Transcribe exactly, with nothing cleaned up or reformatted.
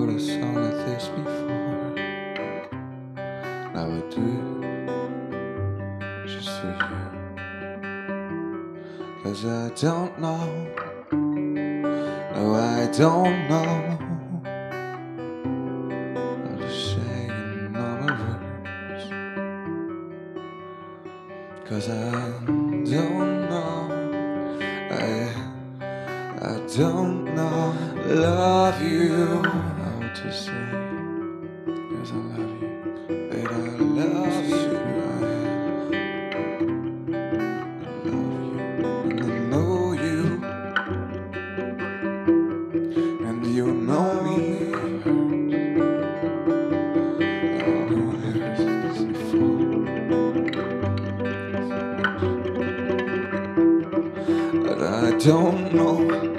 wrote a song like this before, and I would do it just for you. Cause I don't know, no I don't know, I'm just saying all my words. Cause I don't know, I I don't know, love you. I would just say, yes, I love you, that I love you. I love you, and I know you, and you know me. I know I've said this before, but I don't know.